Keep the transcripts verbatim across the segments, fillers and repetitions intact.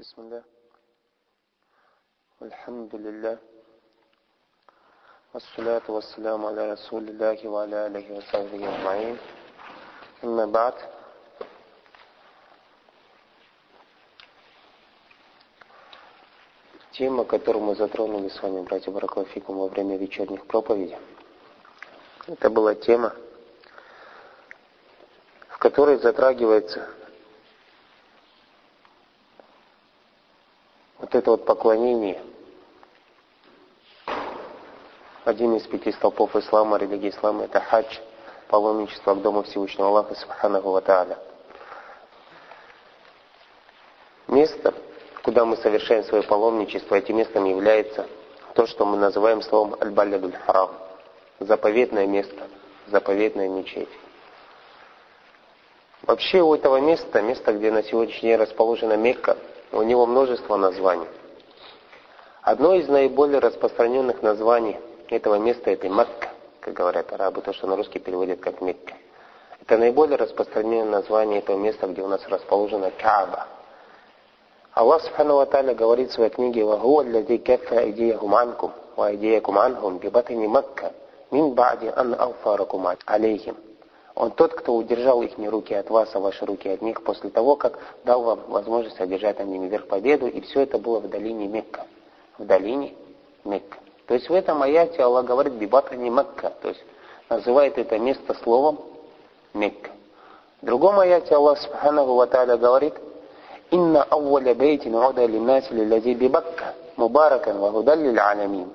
بسم الله والحمد لله والصلاة والسلام على رسول الله وعلى آله وصحبه أجمعين أما بعد Тема, которую мы затронули с вами, братья Баракаллаху фикум, во время вечерних проповедей, это была тема, в которой затрагивается вот это вот поклонение, один из пяти столпов ислама, религии ислама, это хадж, паломничество к дому Всевышнего Аллаха субханаху ва тааля. Место, куда мы совершаем свое паломничество, этим местом является то, что мы называем словом аль-балядуль харам, заповедное место, заповедная мечеть. Вообще у этого места, место, где на сегодняшний день расположена Мекка, у него множество названий. Одно из наиболее распространенных названий этого места — это Мекка, как говорят арабы, то, что на русский переводят как Мекка. Это наиболее распространенное название этого места, где у нас расположена Кааба. Аллах Субхану ва Тааля говорит в своей книге: «Ваху аллади каффа айдиякум анкум, ва айдиякум анхум бибатни Макка, мин ба'ди ан азфаракум алейхим». Он тот, кто удержал их руки от вас, а ваши руки от них, после того, как дал вам возможность одержать над ними верх победу, и все это было в долине Мекка. В долине Мекка. То есть в этом аяте Аллах говорит бибатни Макка, то есть называет это место словом Мекка. В другом аяте Аллах Субхану ва Тааля говорит: «Инна авваля бейтин уда линнаси лилази бибакка, мубаракан вагудалли л'алямин».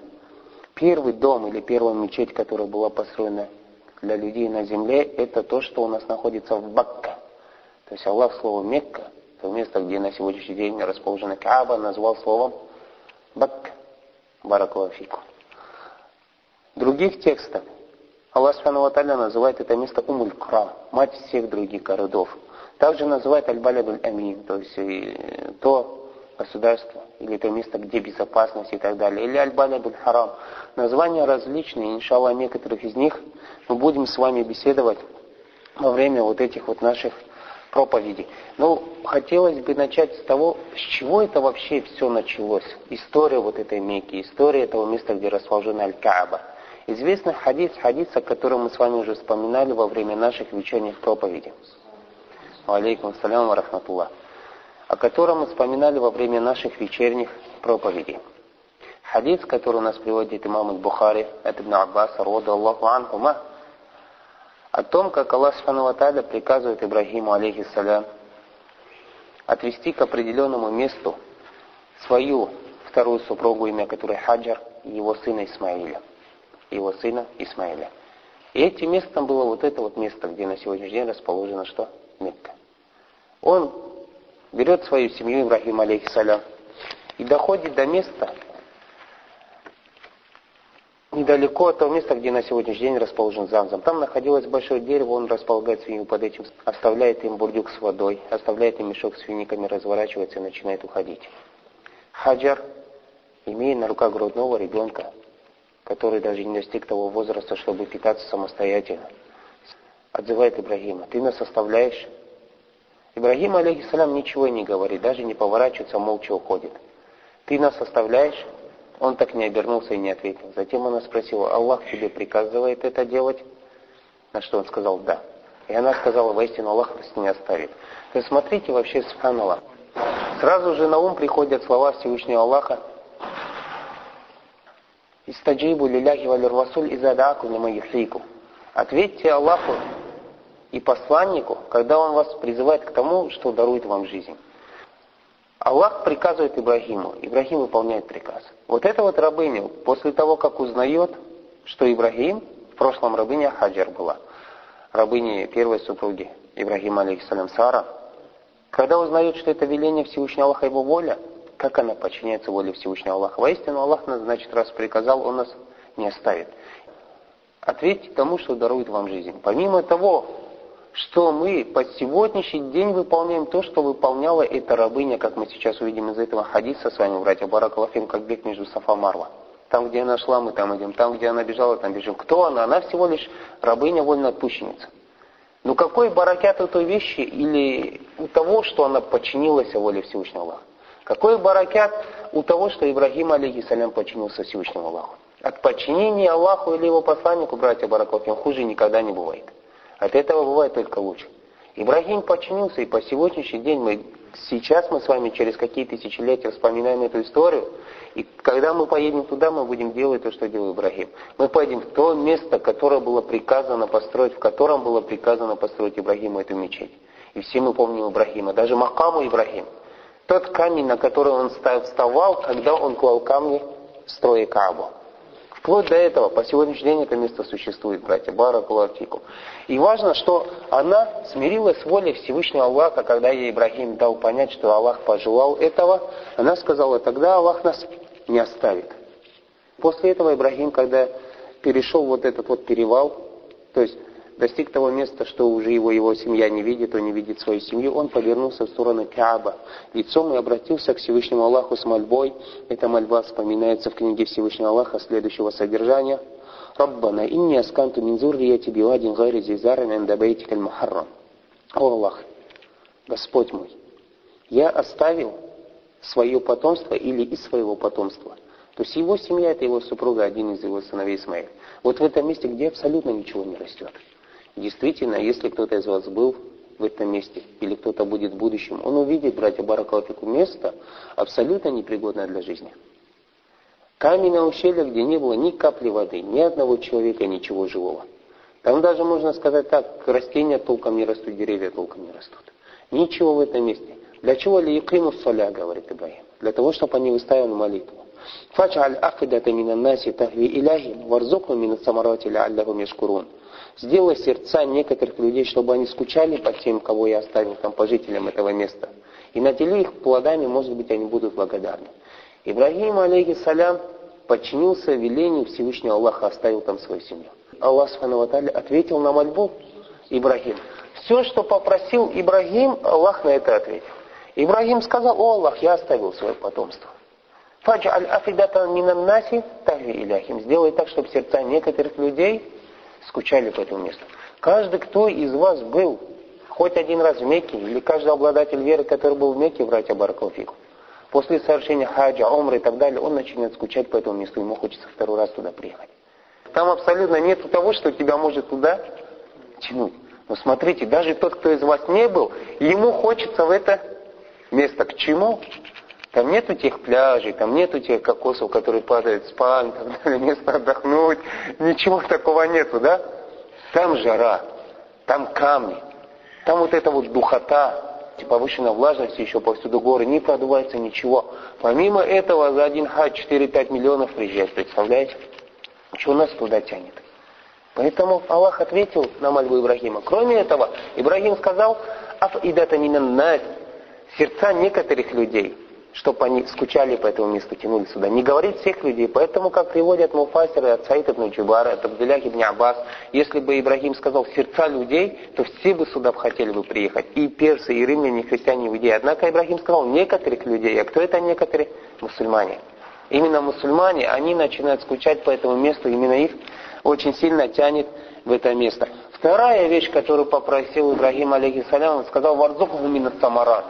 Первый дом или первая мечеть, которая была построена для людей на земле, это то, что у нас находится в Бакка. То есть Аллах слово Мекка, то место, где на сегодняшний день расположена Кааба, назвал словом Бакка. Баракаллаху фикум. В других текстах Аллах Субхану ва Тааля называет это место Умуль Кра, мать всех других городов. Также называют аль-балядуль амин, то есть то государство или то место, где безопасность и так далее. Или аль-балядуль харам. Названия различные, иншаллах, о некоторых из них мы будем с вами беседовать во время вот этих вот наших проповедей. Ну, хотелось бы начать с того, с чего это вообще все началось. История вот этой Мекки, история этого места, где расположена аль-Кааба. Известный хадис, хадис, о котором мы с вами уже вспоминали во время наших вечерних проповедей. Алейкум салям ва рахматуллах, о котором мы вспоминали во время наших вечерних проповедей. Хадис, который у нас приводит имам аль-Бухари от Ибн Аббаса, рода Аллаху анхума, о том, как Аллах Субхану ва Тааля приказывает Ибрахиму, алейхиссалям, отвести к определенному месту свою вторую супругу, имя которой Хаджар, и его сына Исмаиля. Его сына Исмаиля. И этим местом было вот это вот место, где на сегодняшний день расположено что? Мекка. Он берет свою семью, Ибрахим, алейхиссалям, и доходит до места, недалеко от того места, где на сегодняшний день расположен Замзам. Там находилось большое дерево, он располагает свинью под этим, оставляет им бурдюк с водой, оставляет им мешок с финиками, разворачивается и начинает уходить. Хаджар, имея на руках грудного ребенка, который даже не достиг того возраста, чтобы питаться самостоятельно, отзывает Ибрахима: «Ты нас оставляешь?» Ибрахим, алейхиссалям, ничего не говорит, даже не поворачивается, молча уходит. «Ты нас оставляешь?» Он так не обернулся и не ответил. Затем она спросила: «Аллах тебе приказывает это делать?» На что он сказал: «Да». И она сказала: «Воистину Аллах нас не оставит». То есть смотрите, вообще, субханаллах. Сразу же на ум приходят слова Всевышнего Аллаха: «Истаджибу лиляхи валир расуль изадааку на маюхлику». Ответьте Аллаху и посланнику, когда он вас призывает к тому, что дарует вам жизнь. Аллах приказывает Ибрахиму. Ибрахим выполняет приказ. Вот эта вот рабыня, после того, как узнает, что Ибрахим, в прошлом рабыня Хаджар была, рабыня первой супруги Ибрахима, алейхиссалям, Сара, когда узнает, что это веление Всевышнего Аллаха, его воля, как она подчиняется воле Всевышнего Аллаха? Воистину Аллах нас, значит, раз приказал, он нас не оставит. Ответьте тому, что дарует вам жизнь. Помимо того, что мы по сегодняшний день выполняем то, что выполняла эта рабыня, как мы сейчас увидим из этого хадиса с вами, братья Баракаллаху фикум, как бег между Сафа и Марва. Там, где она шла, мы там идем. Там, где она бежала, там бежим. Кто она? Она всего лишь рабыня-вольноотпущенница. Но какой баракят у той вещи или у того, что она подчинилась воле Всевышнего Аллаха? Какой баракят у того, что Ибрахим, алейхиссалям, подчинился Всевышнему Аллаху. От подчинения Аллаху или его посланнику, братья баракаллаху, хуже никогда не бывает. От этого бывает только лучше. Ибрахим подчинился, и по сегодняшний день мы, сейчас мы с вами через какие тысячелетия вспоминаем эту историю, и когда мы поедем туда, мы будем делать то, что делал Ибрахим. Мы поедем в то место, которое было приказано построить, в котором было приказано построить Ибрахиму эту мечеть. И все мы помним Ибрахима, даже макаму Ибрахим. Тот камень, на который он вставал, когда он клал камни в строе Каабу. Вплоть до этого, по сегодняшний день это место существует, братья баракаллаху фикум. И важно, что она смирилась с волей Всевышнего Аллаха, когда ей Ибрахим дал понять, что Аллах пожелал этого, она сказала, тогда Аллах нас не оставит. После этого Ибрахим, когда перешел вот этот вот перевал, то есть достиг того места, что уже его, его семья не видит, он не видит свою семью, он повернулся в сторону Кааба лицом и обратился к Всевышнему Аллаху с мольбой. Эта мольба вспоминается в книге Всевышнего Аллаха следующего содержания. «Раббана, инни асканту мин зуррияти бивадин гайри зи заррин инда бейтикаль мухаррам». «О Аллах, Господь мой, я оставил свое потомство или из своего потомства». То есть его семья, это его супруга, один из его сыновей Исмаиль. Вот в этом месте, где абсолютно ничего не растет. Действительно, если кто-то из вас был в этом месте, или кто-то будет в будущем, он увидит, братья баракаллаху фикум, место абсолютно непригодное для жизни. Каменное ущелье, где не было ни капли воды, ни одного человека, ничего живого. Там даже можно сказать так, растения толком не растут, деревья толком не растут. Ничего в этом месте. Для чего ли якиму соля, говорит Ибрахим? Для того, чтобы они выставили молитву. «Фаджаль афидата мина наси тахви иляхим, варзукну мина самарати ля аллаху мешкурун». Сделай сердца некоторых людей, чтобы они скучали по тем, кого я оставил там, по жителям этого места. И надели их плодами, может быть, они будут благодарны. Ибрахим, алейхиссалям, подчинился велению Всевышнего Аллаха, оставил там свою семью. Аллах, субхану ва тааля, ответил на мольбу Ибрахим. Все, что попросил Ибрахим, Аллах на это ответил. Ибрахим сказал, о Аллах, я оставил свое потомство. «Фаджаль афидата мина наси тахви иляхим». Сделай так, чтобы сердца некоторых людей скучали по этому месту. Каждый, кто из вас был хоть один раз в Мекке, или каждый обладатель веры, который был в Мекке, братья баракаллаху фикум, после совершения хаджа, умры и так далее, он начинает скучать по этому месту, ему хочется второй раз туда приехать. Там абсолютно нет того, что тебя может туда тянуть. Но смотрите, даже тот, кто из вас не был, ему хочется в это место. К чему? Там нету тех пляжей, там нету тех кокосов, которые падают с пальм, там далее, место отдохнуть. Ничего такого нету, да? Там жара, там камни, там вот эта вот духота, повышенная влажность, еще повсюду горы, не продувается ничего. Помимо этого, за один хадж четыре-пять миллионов приезжает, представляете? Что нас туда тянет? Поэтому Аллах ответил на мольбу Ибрахима. Кроме этого, Ибрахим сказал, «Афидата минан нас», сердца некоторых людей, чтобы они скучали по этому месту, тянули сюда. Не говорит всех людей. Поэтому, как приводят муфассиры от Саида ибн Джубайра, от Абдуллах ибн Аббас, если бы Ибрахим сказал сердца людей, то все бы сюда хотели бы приехать. И персы, и римляне, и христиане, и иудеи. Однако Ибрахим сказал некоторых людей. А кто это некоторые? Мусульмане. Именно мусульмане, они начинают скучать по этому месту. Именно их очень сильно тянет в это место. Вторая вещь, которую попросил Ибрахим, алейхиссалям, он сказал «Варзуху мина самарат».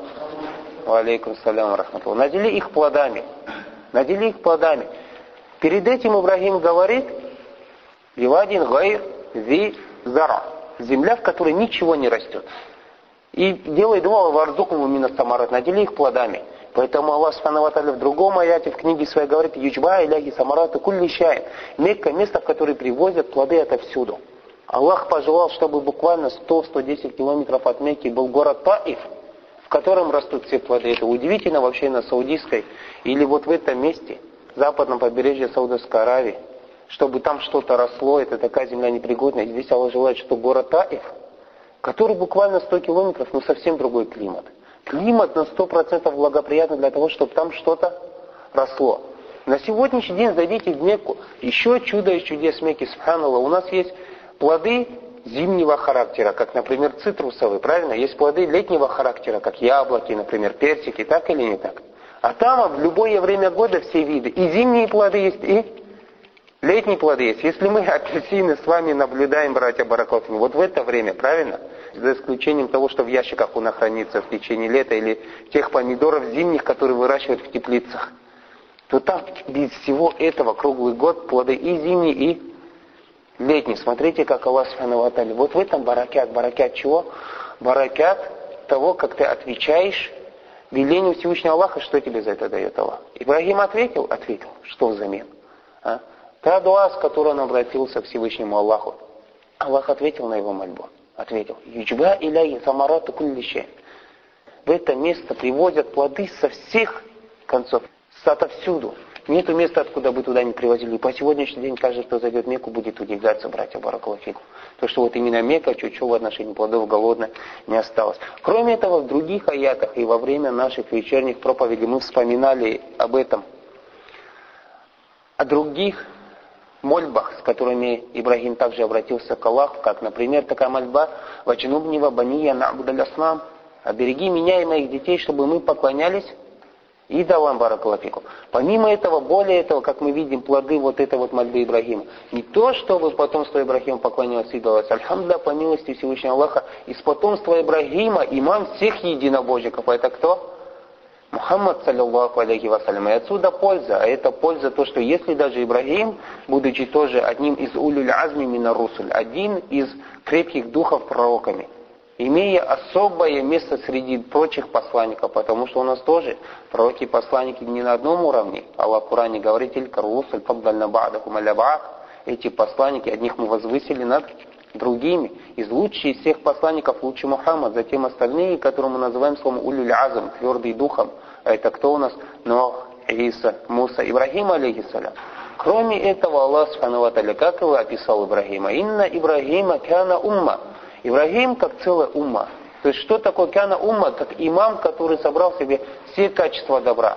Алейкум салям рахматуллах. Надели их плодами. Надели их плодами. Перед этим Ибрахим говорит, «Ливадин гайр зи зара». Земля, в которой ничего не растет. И делает два вардукуму мина самарат. Надели их плодами. Поэтому Аллах субхану ва тааля в другом аяте, в книге своей говорит, «Юджба иляхи самарату кулли шаин». Мекка, место, в которое привозят плоды отовсюду. Аллах пожелал, чтобы буквально сто-сто десять километров от Мекки был город Таиф, в котором растут все плоды. Это удивительно вообще на Саудийской, или вот в этом месте, западном побережье Саудовской Аравии, чтобы там что-то росло, это такая земля непригодная. Здесь Аллах желает, что город Таиф, который буквально сто километров, но совсем другой климат. Климат на сто процентов благоприятный для того, чтобы там что-то росло. На сегодняшний день зайдите в Мекку. Еще чудо из чудес Мекки, субханаллах, у нас есть плоды зимнего характера, как, например, цитрусовые, правильно? Есть плоды летнего характера, как яблоки, например, персики, так или не так? А там в любое время года все виды. И зимние плоды есть, и летние плоды есть. Если мы апельсины с вами наблюдаем, братья баракаллаху, вот в это время, правильно? за исключением того, что в ящиках она хранится в течение лета, или тех помидоров зимних, которые выращивают в теплицах. То там без всего этого круглый год плоды и зимние, и летние. Смотрите, как Аллах Субхану ва Тааля. Вот в этом баракят. Баракят чего? Баракят того, как ты отвечаешь велению Всевышнего Аллаха, что тебе за это дает Аллах. Ибрахим ответил? Ответил. Что взамен? А? Та дуа, с которой он обратился к Всевышнему Аллаху. Аллах ответил на его мольбу. Ответил. Юджба иляйи самарату куллище. В это место привозят плоды со всех концов. Отовсюду. Нету места, откуда бы туда не привозили. И по сегодняшний день каждый, кто зайдет в Мекку, будет удивляться, братья Баракалафику. То, что вот именно Мекка чуть-чуть в отношении плодов голодно не осталось. Кроме этого, в других аятах и во время наших вечерних проповедей мы вспоминали об этом. О других мольбах, с которыми Ибрахим также обратился к Аллаху, как, например, такая мольба «Вачинубнива бания на Абд аль-Мутталиб». «Обереги меня и моих детей, чтобы мы поклонялись». И далам баракалафику. Помимо этого, более этого, как мы видим, плоды вот этой вот мольбы Ибрахима. Не то, чтобы потомство Ибрахима поклонилось идолам. Альхамдулилля, по милости Всевышнего Аллаха, из потомства Ибрахима имам всех единобожников. А это кто? Мухаммад, саллиллаху алейхи вассалям. И отсюда польза. А это польза то, что если даже Ибрахим, будучи тоже одним из улюль азми мина русуль, один из крепких духов пророками, имея особое место среди прочих посланников, потому что у нас тоже пророки и посланники не на одном уровне. Аллах в Коране говорит, эти посланники, одних мы возвысили над другими. Из лучших из всех посланников лучший Мухаммад, затем остальные, которые мы называем словом улюль азм, твердый духом. А это кто у нас? Нох, Иса, Муса, Ибрахим, алейхиссалям. Кроме этого, Аллах, субхану ва тааля, как его описал Ибрахима? Инна Ибрахима кана умма. Ибрахим как целая умма. То есть что такое кяна умма? Как имам, который собрал в себе все качества добра.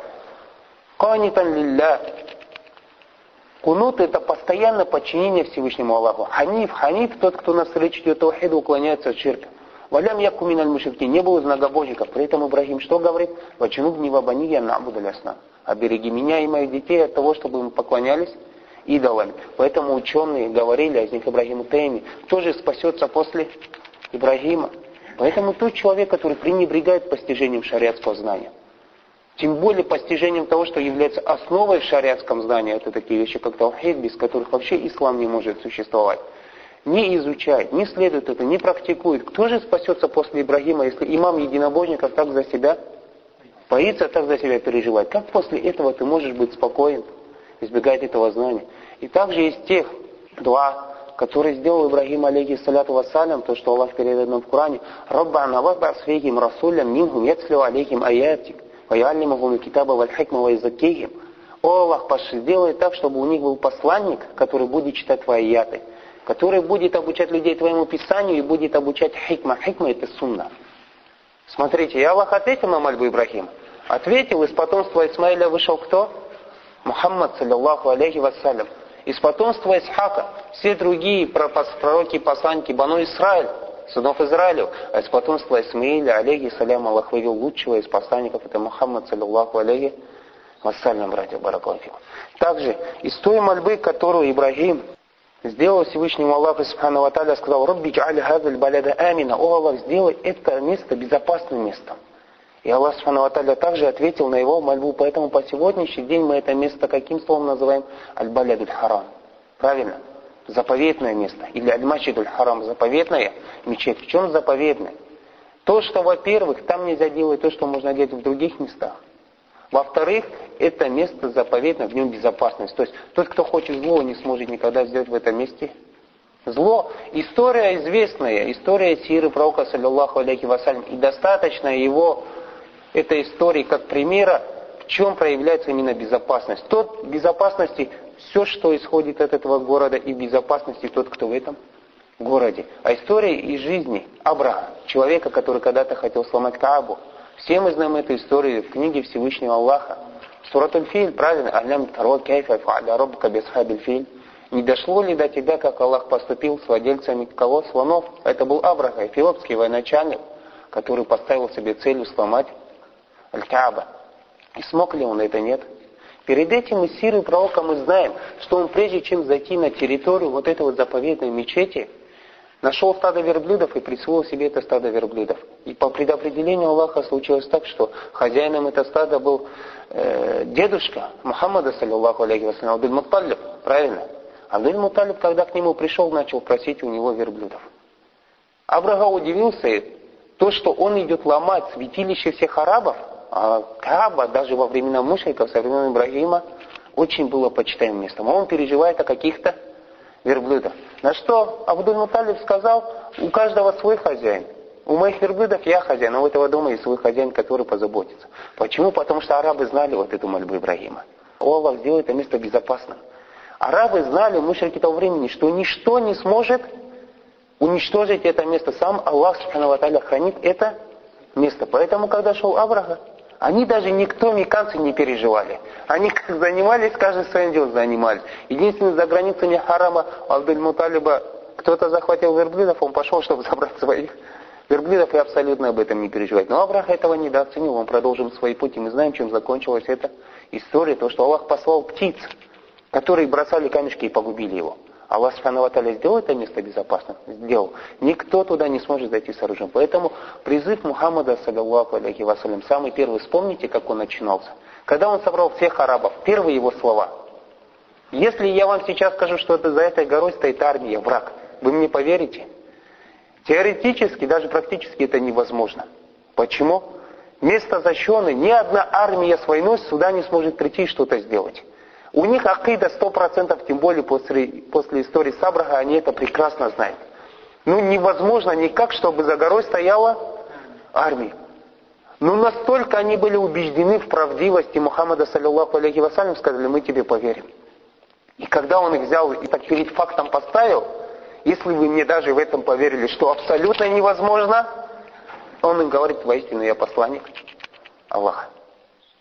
Канитан лилля. Кунут — это постоянное подчинение Всевышнему Аллаху. Ханиф, ханиф — тот, кто навстречу идет таухиду, уклоняется от ширка. Валям якумин аль-мушрики. Не было из многобожников. При этом Ибрахим что говорит? Вачинубни вабанья на'буду лясна. Обереги меня и моих детей от того, чтобы мы поклонялись идолами. Поэтому ученые говорили, а из них Ибрахим Таэми, кто же спасется после Ибрахима? Поэтому тот человек, который пренебрегает постижением шариатского знания, тем более постижением того, что является основой в шариатском знании, это такие вещи, как таухид, без которых вообще ислам не может существовать, не изучает, не следует это, не практикует. Кто же спасется после Ибрахима, если имам единобожников так за себя боится, так за себя переживает? Как после этого ты можешь быть спокоен? Избегает этого знания. И также из тех дуа, которые сделал Ибрахим, алейхиссаляту вассалям, то, что Аллах передает нам в Коране, «Раббана ваббасфейхим расулям мингум яцлю алейхим аятик, ваяллимагум китаба вальхикма ваизакейхим». О Аллах, пошли, сделай так, чтобы у них был посланник, который будет читать твои аяты, который будет обучать людей твоему писанию и будет обучать хикма. Хикма — это сунна. Смотрите, и Аллах ответил на мольбу Ибрахима. Ответил, из потомства Исмаиля вышел кто? Мухаммад, саллиллаху алейхи вассалям. Из потомства Исхака все другие пророки и посланники Бану Исраиль, сынов Израилев. А из потомства Исмаиля, алейхи салям, Аллах вывел лучшего из посланников, это Мухаммад, саллиллаху алейхи вассалям, братья баракалафик. Также из той мольбы, которую Ибрахим сделал Всевышнему Аллаху, субхану ва тааля, сказал, «Рабби джа'аль хазаль баляда амина». О Аллах, сделай это место безопасным местом. И Аллах Субхану ва Тааля также ответил на его мольбу. Поэтому по сегодняшний день мы это место каким словом называем? Аль-Балядуль Харам. Правильно? Заповедное место. Или Аль-Машидуль Харам. Заповедная мечеть. В чем заповедное? То, что, во-первых, там нельзя делать то, что можно делать в других местах. Во-вторых, это место заповедное, в нем безопасность. То есть тот, кто хочет зло, не сможет никогда сделать в этом месте зло. История известная. История сиры пророка, саллиллаху алейхи вассалям. И достаточно его этой истории как примера, в чем проявляется именно безопасность. Тот безопасности все, что исходит от этого города, и безопасности тот, кто в этом городе. А история из жизни Абраха, человека, который когда-то хотел сломать Каабу. Все мы знаем эту историю в книге Всевышнего Аллаха. Сурат аль-Филь, правильно? Алям таро кайфа фааля робка бисхабиль филь. Не дошло ли до тебя, как Аллах поступил с владельцами кого? Слонов. Это был Абраха, эфиопский военачальник, который поставил себе целью сломать Аль-Кааба. И смог ли он это? Нет. Перед этим из сиры пророка мы знаем, что он прежде чем зайти на территорию вот этой вот заповедной мечети, Нашел стадо верблюдов и присвоил себе это стадо верблюдов. И по предопределению Аллаха случилось так, что хозяином этого стада был э, дедушка Мухаммада, саллиллаху алейхи ва саллям, Абд аль-Мутталиб, правильно? Абд аль-Мутталиб, когда к нему пришел, начал просить у него верблюдов. Абраха удивился, и то, что он идет ломать святилище всех арабов, а Кааба даже во времена мушриков, со времен Ибрахима, очень было почитаемым местом. А он переживает о каких-то верблюдов. На что Абдуль-Муталиб сказал: у каждого свой хозяин. У моих верблюдов я хозяин, а у этого дома есть свой хозяин, который позаботится. Почему? Потому что арабы знали вот эту мольбу Ибрахима. О, Аллах сделает это место безопасным. Арабы знали, мушрики того времени, что ничто не сможет уничтожить это место. Сам Аллах субханаху ва тааля хранит это место. Поэтому, когда шел Абраха, они даже никто, мекканцы, не переживали. Они как занимались, каждый своим делом занимались. Единственное, за границами харама Абдуль-Муталиба кто-то захватил верблюдов, он пошел, чтобы забрать своих верблюдов, и абсолютно об этом не переживать. Но Абраха этого недооценил, он продолжил свои пути. Мы знаем, чем закончилась эта история, то, что Аллах послал птиц, которые бросали камешки и погубили его. Аллах субханаху ва тааля сделал это место безопасным? Сделал. Никто туда не сможет зайти с оружием. Поэтому призыв Мухаммада, саллиллаху алейхи ва саллям, самый первый, вспомните, как он начинался. Когда он собрал всех арабов, первые его слова: если я вам сейчас скажу, что это за этой горой стоит армия, враг, вы мне поверите? Теоретически, даже практически это невозможно. Почему? Место защищенное, ни одна армия с войной сюда не сможет прийти и что-то сделать. У них акида сто процентов, тем более после, после истории с Абраха, они это прекрасно знают. Ну невозможно никак, чтобы за горой стояла армия. Ну настолько они были убеждены в правдивости Мухаммада, саллиллаху алейхи ва саллям, сказали: мы тебе поверим. И когда он их взял и так перед фактом поставил: если вы мне даже в этом поверили, что абсолютно невозможно, он им говорит: воистину я посланник Аллаха.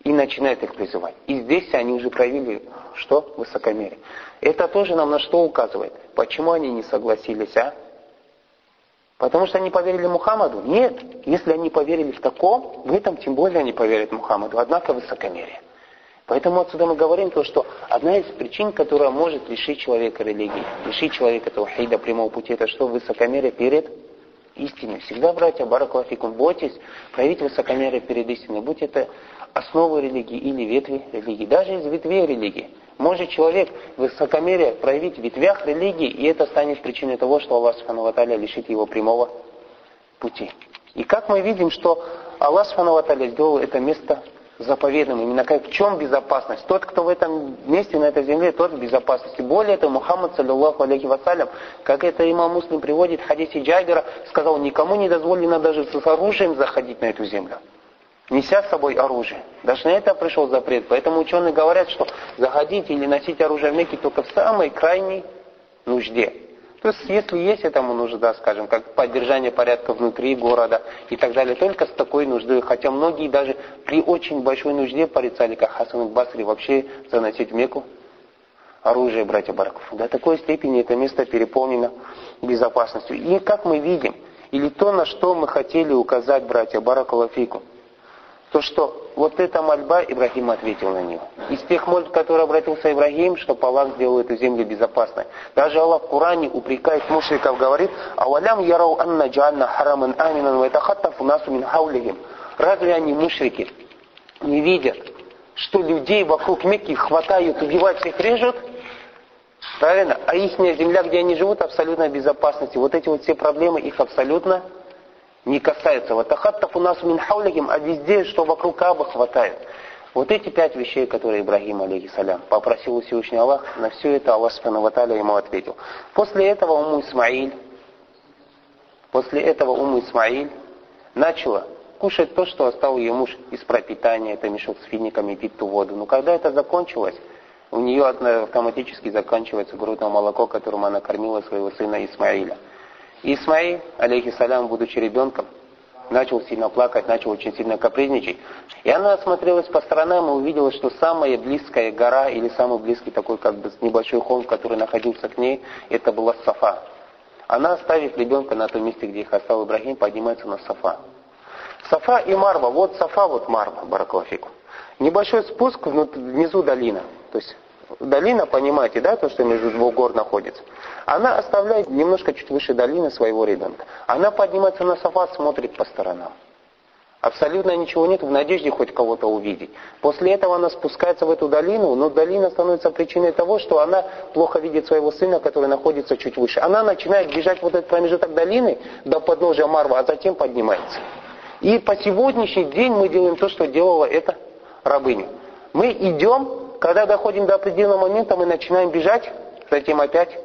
И начинает их призывать. И здесь они уже проявили, что? Высокомерие. Это тоже нам на что указывает? Почему они не согласились, а? Потому что они поверили Мухаммаду? Нет. Если они поверили в таком, в этом тем более они поверят Мухаммаду. Однако высокомерие. Поэтому отсюда мы говорим то, что одна из причин, которая может лишить человека религии, лишить человека таухида, прямого пути, это что? Высокомерие перед истиной. Всегда, братья, баракаллаху фикум, бойтесь проявить высокомерие перед истиной. Будь это основы религии или ветви религии. Даже из ветвей религии. Может человек высокомерие проявить в ветвях религии, и это станет причиной того, что Аллах субханаху ва тааля лишит его прямого пути. И как мы видим, что Аллах субханаху ва тааля сделал это место заповедным. Именно как, в чем безопасность? Тот, кто в этом месте, на этой земле, тот в безопасности. Более того, Мухаммад, саллиллаху алейхи ва саллям, как это имам Муслим приводит в хадисе Джабира, сказал: никому не дозволено даже с оружием заходить на эту землю, неся с собой оружие. Даже на это пришел запрет. Поэтому ученые говорят, что заходить или носить оружие в Мекке только в самой крайней нужде. То есть, если есть этому нужда, скажем, как поддержание порядка внутри города и так далее, только с такой нуждой. Хотя многие даже при очень большой нужде порицали, как Хасан Басри, вообще заносить в Мекку оружие, братья бараков. До такой степени это место переполнено безопасностью. И как мы видим, или то, на что мы хотели указать, братья баракаллаху фикум, то, что вот эта мольба, Ибрахим ответил на нее. Из тех мольб, к которым обратился Ибрахим, что Аллах сделал эту землю безопасной. Даже Аллах в Коране упрекает мушриков, говорит: «Авалям ярау анна джаанна хараман аминан вайтахаттафу насу мин хаулихим». Разве они, мушрики, не видят, что людей вокруг Мекки хватают, убивают, всех режут? Правильно? А их земля, где они живут, абсолютно в безопасности. Вот эти вот все проблемы их абсолютно не касается. Вот ахаттаф у нас мин хаулихим, а везде, что вокруг Каабы, хватает. Вот эти пять вещей, которые Ибрахим, алейхиссалям, попросил у Всевышнего Аллаха, на все это Аллах субханаху ва тааля ему ответил. После этого уму Исмаиль, после этого уму Исмаиль начала кушать то, что оставил ее муж из пропитания, это мешок с финиками, пить ту воду. Но когда это закончилось, у нее автоматически заканчивается грудное молоко, которым она кормила своего сына Исмаиля. Исмаиль, алейхиссалям, будучи ребенком, начал сильно плакать, начал очень сильно капризничать. И она осмотрелась по сторонам и увидела, что самая близкая гора, или самый близкий такой как бы небольшой холм, который находился к ней, это была Сафа. Она, оставив ребенка на том месте, где их оставил Ибрахим, поднимается на Сафа. Сафа и Марва. Вот Сафа, вот Марва, баракаллаху фикум. Небольшой спуск внизу долина. То есть долина, понимаете, да, то, что между двух гор находится, она оставляет немножко чуть выше долины своего ребенка. Она поднимается на Сафа, смотрит по сторонам. Абсолютно ничего нет, в надежде хоть кого-то увидеть. После этого она спускается в эту долину, но долина становится причиной того, что она плохо видит своего сына, который находится чуть выше. Она начинает бежать вот этот промежуток долины до подножия Марва, а затем поднимается. И по сегодняшний день мы делаем то, что делала эта рабыня. Мы идем, когда доходим до определенного момента, мы начинаем бежать, затем опять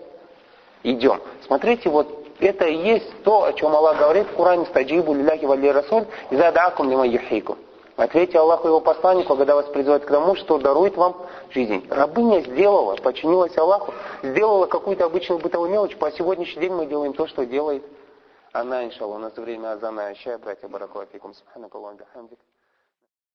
идем. Смотрите, вот это и есть то, о чем Аллах говорит в Коране: «Стаджибу лиляхи вали расуль, иза даакум лима юхейкум». Ответьте Аллаху и его посланнику, когда вас призывают к тому, что дарует вам жизнь. Рабыня сделала, подчинилась Аллаху, сделала какую-то обычную бытовую мелочь. По сегодняшний день мы делаем то, что делает она, иншаллах. У нас время азана, ащая, братья, баракаллаху фикум, субханакаллаху бихамдик.